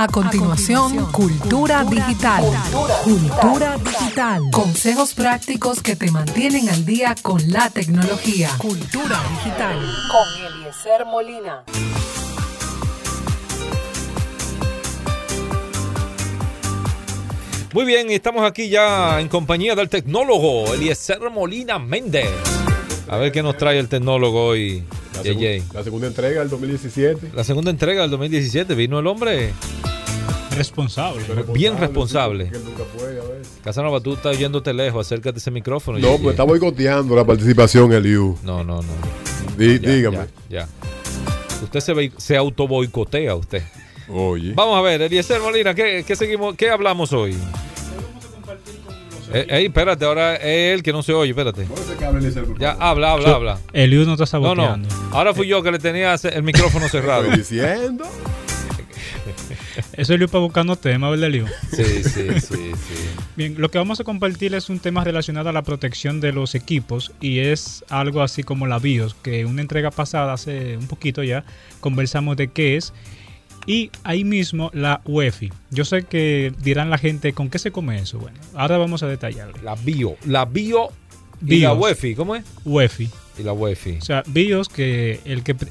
A continuación, Cultura Digital. Consejos prácticos que te mantienen al día con la tecnología. Cultura Digital. Con Eliezer Molina. Muy bien, estamos aquí ya en compañía del tecnólogo Eliezer Molina Méndez. A ver qué nos trae el tecnólogo hoy. La segunda entrega del 2017. Vino el hombre responsable. Casanova, tú estás oyéndote lejos. Acércate ese micrófono. No, pues está boicoteando la participación, Eliu. No. Dígame. Ya. Usted se autoboicotea usted. Oye. Vamos a ver, Eliezer Molina, ¿qué hablamos hoy? Espérate, ahora es él que no se oye, espérate. Ya, habla. Eliu no está saboteando. No. Ahora fui yo que le tenía el micrófono cerrado. ¿Qué estoy diciendo? Eso es Eliu para buscarnos temas, ¿verdad, Eliu? Sí. Bien, lo que vamos a compartir es un tema relacionado a la protección de los equipos y es algo así como la BIOS, que una entrega pasada, hace un poquito ya, conversamos de qué es. Y ahí mismo la UEFI. Yo sé que dirán la gente, ¿con qué se come eso? Bueno, ahora vamos a detallarlo. La BIOS. La UEFI, ¿cómo es? UEFI. Y la UEFI. O sea, BIOS,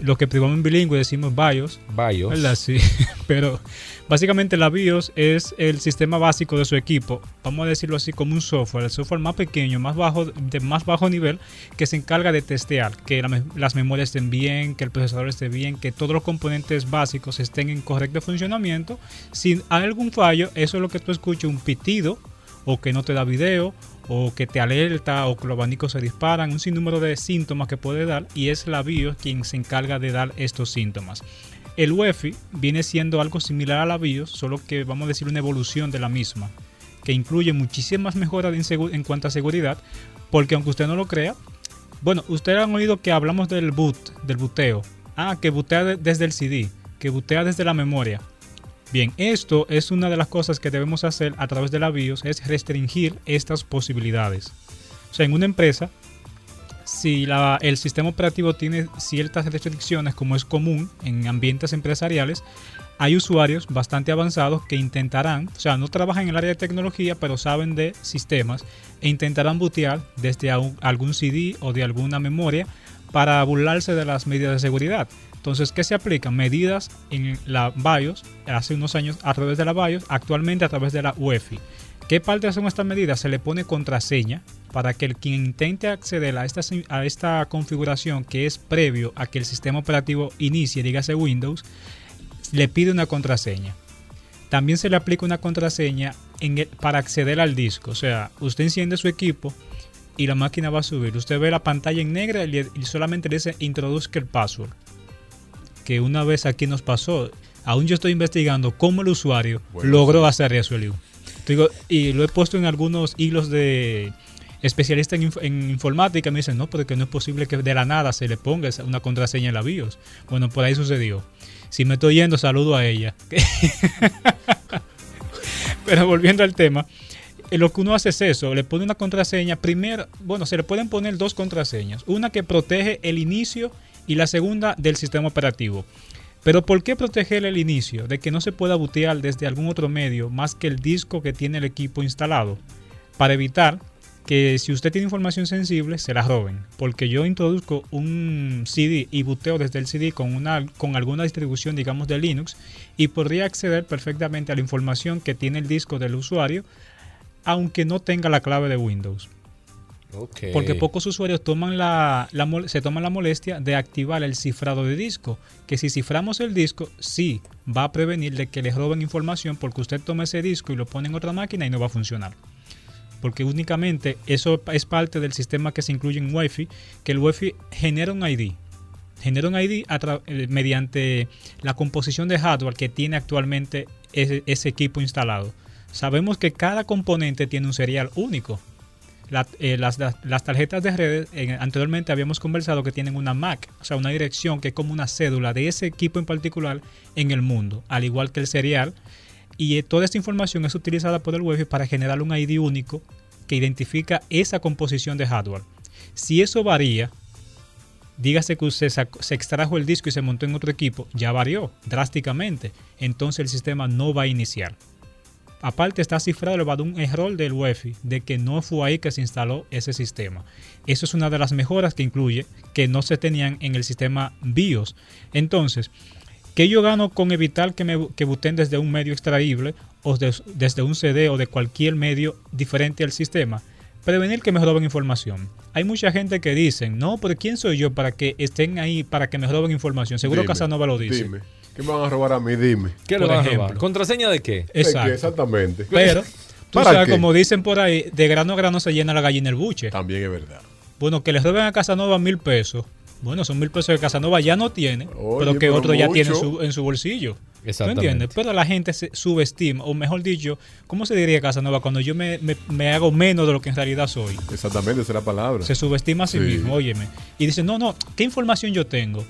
los que privamos en bilingüe decimos BIOS. ¿Verdad? Sí. Pero básicamente la BIOS es el sistema básico de su equipo. Vamos a decirlo así como un software. El software más pequeño, más bajo nivel, que se encarga de testear que las memorias estén bien, que el procesador esté bien, que todos los componentes básicos estén en correcto funcionamiento. Si hay algún fallo, eso es lo que tú escuchas, un pitido o que no te da video, o que te alerta, o que los abanicos se disparan, un sinnúmero de síntomas que puede dar, y es la BIOS quien se encarga de dar estos síntomas. El UEFI viene siendo algo similar a la BIOS, solo que vamos a decir una evolución de la misma, que incluye muchísimas mejoras en cuanto a seguridad, porque aunque usted no lo crea, bueno, ustedes han oído que hablamos del boot, del buteo, que butea desde el CD, que butea desde la memoria. Bien, esto es una de las cosas que debemos hacer a través de la BIOS, es restringir estas posibilidades. O sea, en una empresa, si el sistema operativo tiene ciertas restricciones, como es común en ambientes empresariales, hay usuarios bastante avanzados que intentarán, o sea, no trabajan en el área de tecnología, pero saben de sistemas, e intentarán bootear desde algún CD o de alguna memoria para burlarse de las medidas de seguridad. Entonces, ¿qué se aplican? Medidas en la BIOS, hace unos años a través de la BIOS, actualmente a través de la UEFI. ¿Qué parte son estas medidas? Se le pone contraseña para que quien intente acceder a esta configuración, que es previo a que el sistema operativo inicie, dígase Windows, le pide una contraseña. También se le aplica una contraseña para acceder al disco. O sea, usted enciende su equipo y la máquina va a subir. Usted ve la pantalla en negra y solamente le dice introduzca el password. Que una vez aquí nos pasó, aún yo estoy investigando cómo el usuario logró hacer eso, Eliu. Y lo he puesto en algunos hilos de especialistas en informática, me dicen, no, porque no es posible que de la nada se le ponga una contraseña en la BIOS. Bueno, por ahí sucedió. Si me estoy yendo, saludo a ella. Pero volviendo al tema, lo que uno hace es eso, le pone una contraseña. Primero, bueno, se le pueden poner dos contraseñas. Una que protege el inicio y la segunda del sistema operativo. Pero ¿por qué proteger el inicio? De que no se pueda bootear desde algún otro medio más que el disco que tiene el equipo instalado, para evitar que si usted tiene información sensible se la roben. Porque yo introduzco un CD y booteo desde el CD con alguna distribución, digamos, de Linux, y podría acceder perfectamente a la información que tiene el disco del usuario aunque no tenga la clave de Windows. Okay. Porque pocos usuarios se toman la molestia de activar el cifrado de disco, que si ciframos el disco, sí va a prevenir de que les roben información, porque usted toma ese disco y lo pone en otra máquina y no va a funcionar, porque únicamente eso es parte del sistema que se incluye en Wi-Fi, que el Wi-Fi genera un ID mediante la composición de hardware que tiene actualmente ese equipo instalado. Sabemos que cada componente tiene un serial único. Las tarjetas de redes, anteriormente habíamos conversado que tienen una MAC, o sea, una dirección que es como una cédula de ese equipo en particular en el mundo, al igual que el serial, y toda esta información es utilizada por el Wi-Fi para generar un ID único que identifica esa composición de hardware. Si eso varía, dígase que usted se extrajo el disco y se montó en otro equipo, ya varió drásticamente, entonces el sistema no va a iniciar. Aparte está cifrado, le va a dar un error del UEFI de que no fue ahí que se instaló ese sistema. Eso es una de las mejoras que incluye, que no se tenían en el sistema BIOS. Entonces, ¿qué yo gano con evitar que booten desde un medio extraíble o desde un CD o de cualquier medio diferente al sistema? Prevenir que me roben información. Hay mucha gente que dicen, no, pero ¿quién soy yo para que estén ahí, para que me roben información? Seguro dime, Casanova lo dice. Dime, ¿qué me van a robar a mí? Dime. ¿Qué lo van a robar? ¿Contraseña de qué? Exacto. Exactamente. Pero, tú sabes, ¿qué? Como dicen por ahí, de grano a grano se llena la gallina el buche. También es verdad. Bueno, que les roben a Casanova 1,000 pesos. Bueno, son 1,000 pesos que Casanova ya no tiene, oye, pero que otro ya tiene en su bolsillo. Exactamente. ¿Tú entiendes? Pero la gente se subestima, o mejor dicho, ¿cómo se diría Casanova? Cuando yo me hago menos de lo que en realidad soy. Exactamente, esa es la palabra. Se subestima a sí mismo, óyeme. Y dice, no, ¿qué información yo tengo?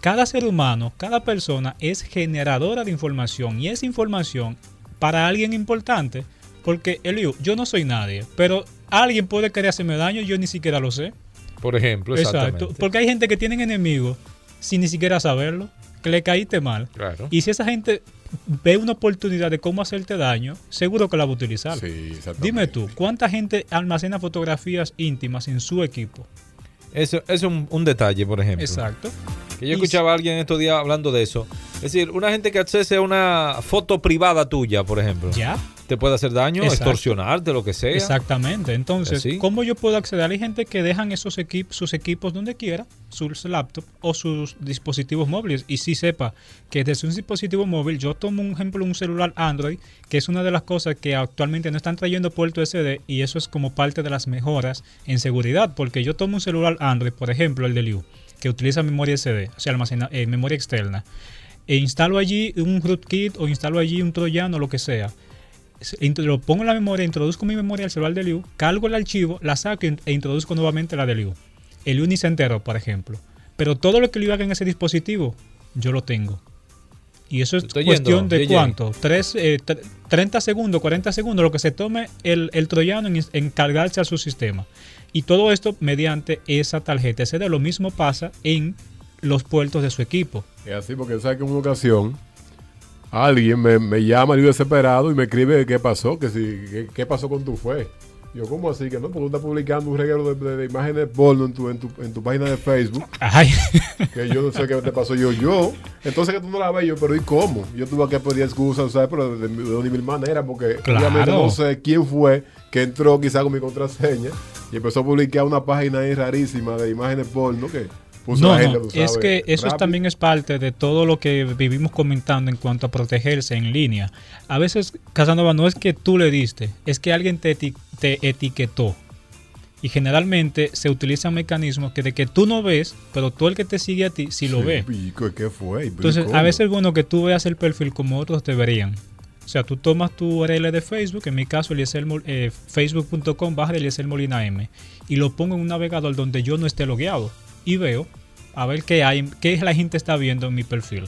Cada ser humano, cada persona es generadora de información, y esa información para alguien importante, porque, Eliu, yo no soy nadie, pero alguien puede querer hacerme daño, yo ni siquiera lo sé. Por ejemplo, exactamente. Exacto, porque hay gente que tienen enemigos sin ni siquiera saberlo, que le caíste mal. Claro. Y si esa gente ve una oportunidad de cómo hacerte daño, seguro que la va a utilizar. Sí, dime tú, ¿cuánta gente almacena fotografías íntimas en su equipo? Eso es un detalle, por ejemplo. Exacto. Que yo escuchaba a alguien estos días hablando de eso. Es decir, una gente que accese a una foto privada tuya, por ejemplo. Ya. Te puede hacer daño, exacto, extorsionarte, lo que sea. Exactamente. Entonces, ¿sí? ¿Cómo yo puedo acceder? Hay gente que dejan sus equipos donde quiera, sus laptops o sus dispositivos móviles. Y sí sepa que desde un dispositivo móvil, yo tomo un ejemplo, un celular Android, que es una de las cosas que actualmente no están trayendo puerto SD, y eso es como parte de las mejoras en seguridad, porque yo tomo un celular Android, por ejemplo, el de Liu, que utiliza memoria SD, o sea, almacena memoria externa, e instalo allí un rootkit o instalo allí un troyano, lo que sea. Lo pongo en la memoria, introduzco mi memoria al celular de Liu, cargo el archivo, la saco e introduzco nuevamente la de Liu. El Liu ni se enteró, por ejemplo. Pero todo lo que Liu haga en ese dispositivo, yo lo tengo. Y eso es cuestión de ¿cuánto? 30 segundos, 40 segundos, lo que se tome el troyano en cargarse a su sistema. Y todo esto mediante esa tarjeta SD. Lo mismo pasa en los puertos de su equipo. Es así, porque sabes que en una ocasión alguien me llama, yo desesperado, y me escribe qué pasó, qué pasó con tu fe. Yo, ¿cómo así? Que no, porque tú estás publicando un reguero de imágenes porno en tu página de Facebook. Ay. Que yo no sé qué te pasó. Yo. Entonces que tú no la ves, yo, pero ¿y cómo? Yo tuve que pedir excusas, ¿sabes? Pero de mil maneras, porque obviamente no sé quién fue que entró quizás con mi contraseña y empezó a publicar una página ahí rarísima de imágenes porno que... No, es que eso también es parte de todo lo que vivimos comentando en cuanto a protegerse en línea. A veces, Casanova, no es que tú le diste, es que alguien te etiquetó. Y generalmente se utilizan mecanismos que tú no ves, pero tú el que te sigue a ti sí lo ve. ¿Qué fue? Entonces, a veces es bueno que tú veas el perfil como otros te verían. O sea, tú tomas tu URL de Facebook, en mi caso, facebook.com/eliezer molina m, y lo pongo en un navegador donde yo no esté logueado. Y veo a ver qué hay, qué la gente está viendo en mi perfil.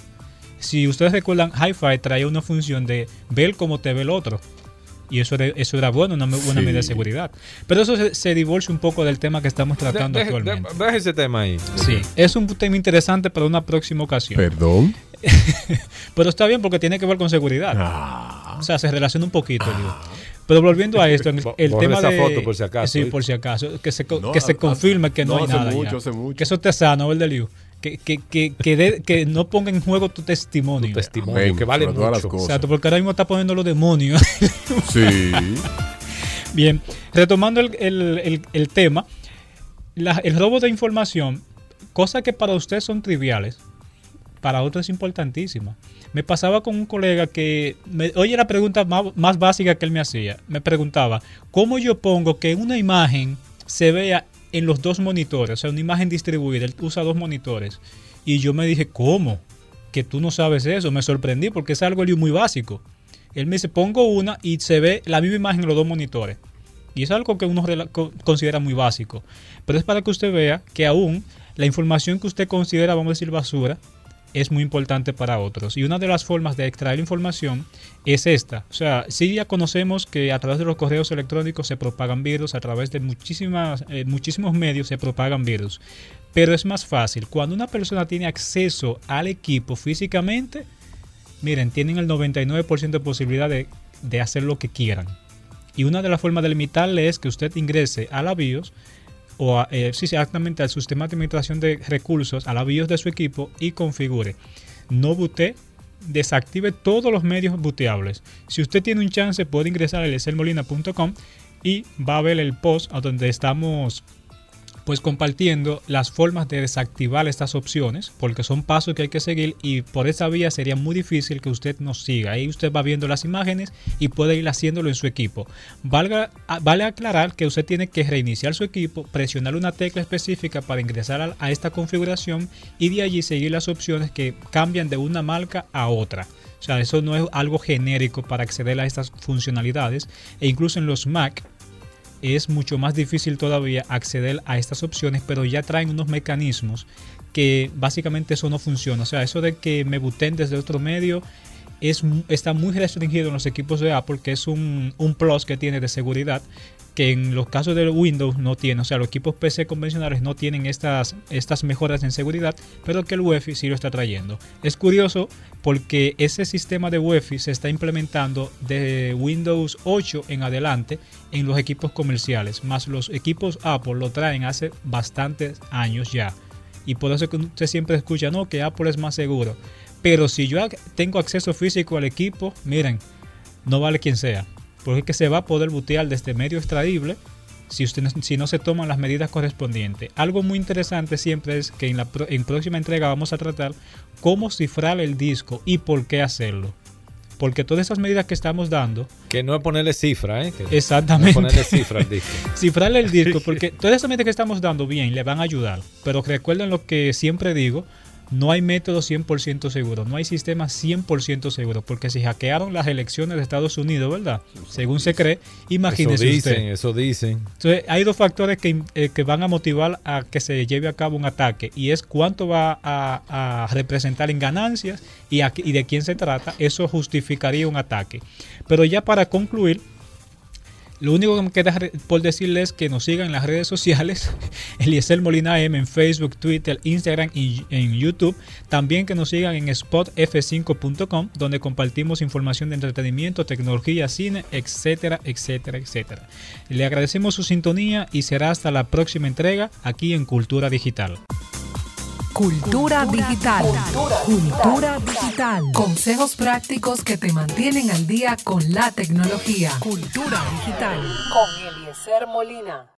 Si ustedes recuerdan, Hi-Fi traía una función de ver cómo te ve el otro. Y eso era bueno, una buena medida de seguridad. Pero eso se divorcia un poco del tema que estamos tratando actualmente. Deja ese tema ahí. Sí, es un tema interesante para una próxima ocasión. ¿Perdón? Pero está bien porque tiene que ver con seguridad. O sea, se relaciona un poquito, digo. Pero volviendo a esto, el tema esa de foto por si acaso, sí, por si acaso, que se confirme que no hay nada. Hace mucho. Que eso te sano, el de Liu. Que no ponga en juego tu testimonio. Tu testimonio, amén, que vale mucho. Exacto, porque ahora mismo está poniendo los demonios. Sí. Bien, retomando el tema, el robo de información, cosas que para usted son triviales, para otros es importantísima. Me pasaba con un colega que, oye, la pregunta más básica que él me hacía. Me preguntaba, ¿cómo yo pongo que una imagen se vea en los dos monitores? O sea, una imagen distribuida, él usa dos monitores. Y yo me dije, ¿cómo? Que tú no sabes eso. Me sorprendí porque es algo muy básico. Él me dice, pongo una y se ve la misma imagen en los dos monitores. Y es algo que uno considera muy básico. Pero es para que usted vea que aún la información que usted considera, vamos a decir, basura, es muy importante para otros. Y una de las formas de extraer información es esta. O sea, sí ya conocemos que a través de los correos electrónicos se propagan virus, a través de muchísimos medios se propagan virus. Pero es más fácil. Cuando una persona tiene acceso al equipo físicamente, miren, tienen el 99% de posibilidad de hacer lo que quieran. Y una de las formas de limitarle es que usted ingrese a la BIOS, o exactamente al sistema de administración de recursos, a la BIOS de su equipo y configure. No butee, desactive todos los medios buteables. Si usted tiene un chance, puede ingresar a elselmolina.com y va a ver el post a donde estamos pues compartiendo las formas de desactivar estas opciones, porque son pasos que hay que seguir y por esa vía sería muy difícil que usted nos siga. Ahí usted va viendo las imágenes y puede ir haciéndolo en su equipo. Vale aclarar que usted tiene que reiniciar su equipo, presionar una tecla específica para ingresar a esta configuración y de allí seguir las opciones que cambian de una marca a otra. O sea, eso no es algo genérico para acceder a estas funcionalidades, e incluso en los MAC es mucho más difícil todavía acceder a estas opciones, pero ya traen unos mecanismos que básicamente eso no funciona. O sea, eso de que me buten desde otro medio está muy restringido en los equipos de Apple, que es un plus que tiene de seguridad que en los casos de Windows no tiene. O sea, los equipos PC convencionales no tienen estas mejoras en seguridad, pero que el UEFI sí lo está trayendo. Es curioso porque ese sistema de UEFI se está implementando de Windows 8 en adelante en los equipos comerciales, más los equipos Apple lo traen hace bastantes años ya. Y por eso que usted siempre escucha, no, que Apple es más seguro. Pero si yo tengo acceso físico al equipo, miren, no vale quien sea, porque es que se va a poder butear desde medio extraíble si no se toman las medidas correspondientes. Algo muy interesante siempre es que en próxima entrega vamos a tratar cómo cifrar el disco y por qué hacerlo. Porque todas esas medidas que estamos dando... Que no es ponerle cifra, ¿eh? Que exactamente. No es ponerle cifra al disco. Cifrarle el disco, porque todas esas medidas que estamos dando, bien, le van a ayudar. Pero recuerden lo que siempre digo, no hay método 100% seguro, no hay sistema 100% seguro, porque si hackearon las elecciones de Estados Unidos, ¿verdad? Según se cree, imagínese usted. Eso dicen. Entonces, hay dos factores que van a motivar a que se lleve a cabo un ataque, y es cuánto va a representar en ganancias y de quién se trata. Eso justificaría un ataque. Pero ya para concluir, lo único que me queda por decirles es que nos sigan en las redes sociales, Eliezer Molina M en Facebook, Twitter, Instagram y en YouTube. También que nos sigan en spotf5.com, donde compartimos información de entretenimiento, tecnología, cine, etcétera, etcétera, etcétera. Le agradecemos su sintonía y será hasta la próxima entrega aquí en Cultura Digital. Cultura digital. Consejos prácticos que te mantienen al día con la tecnología. Cultura digital. Con Eliezer Molina.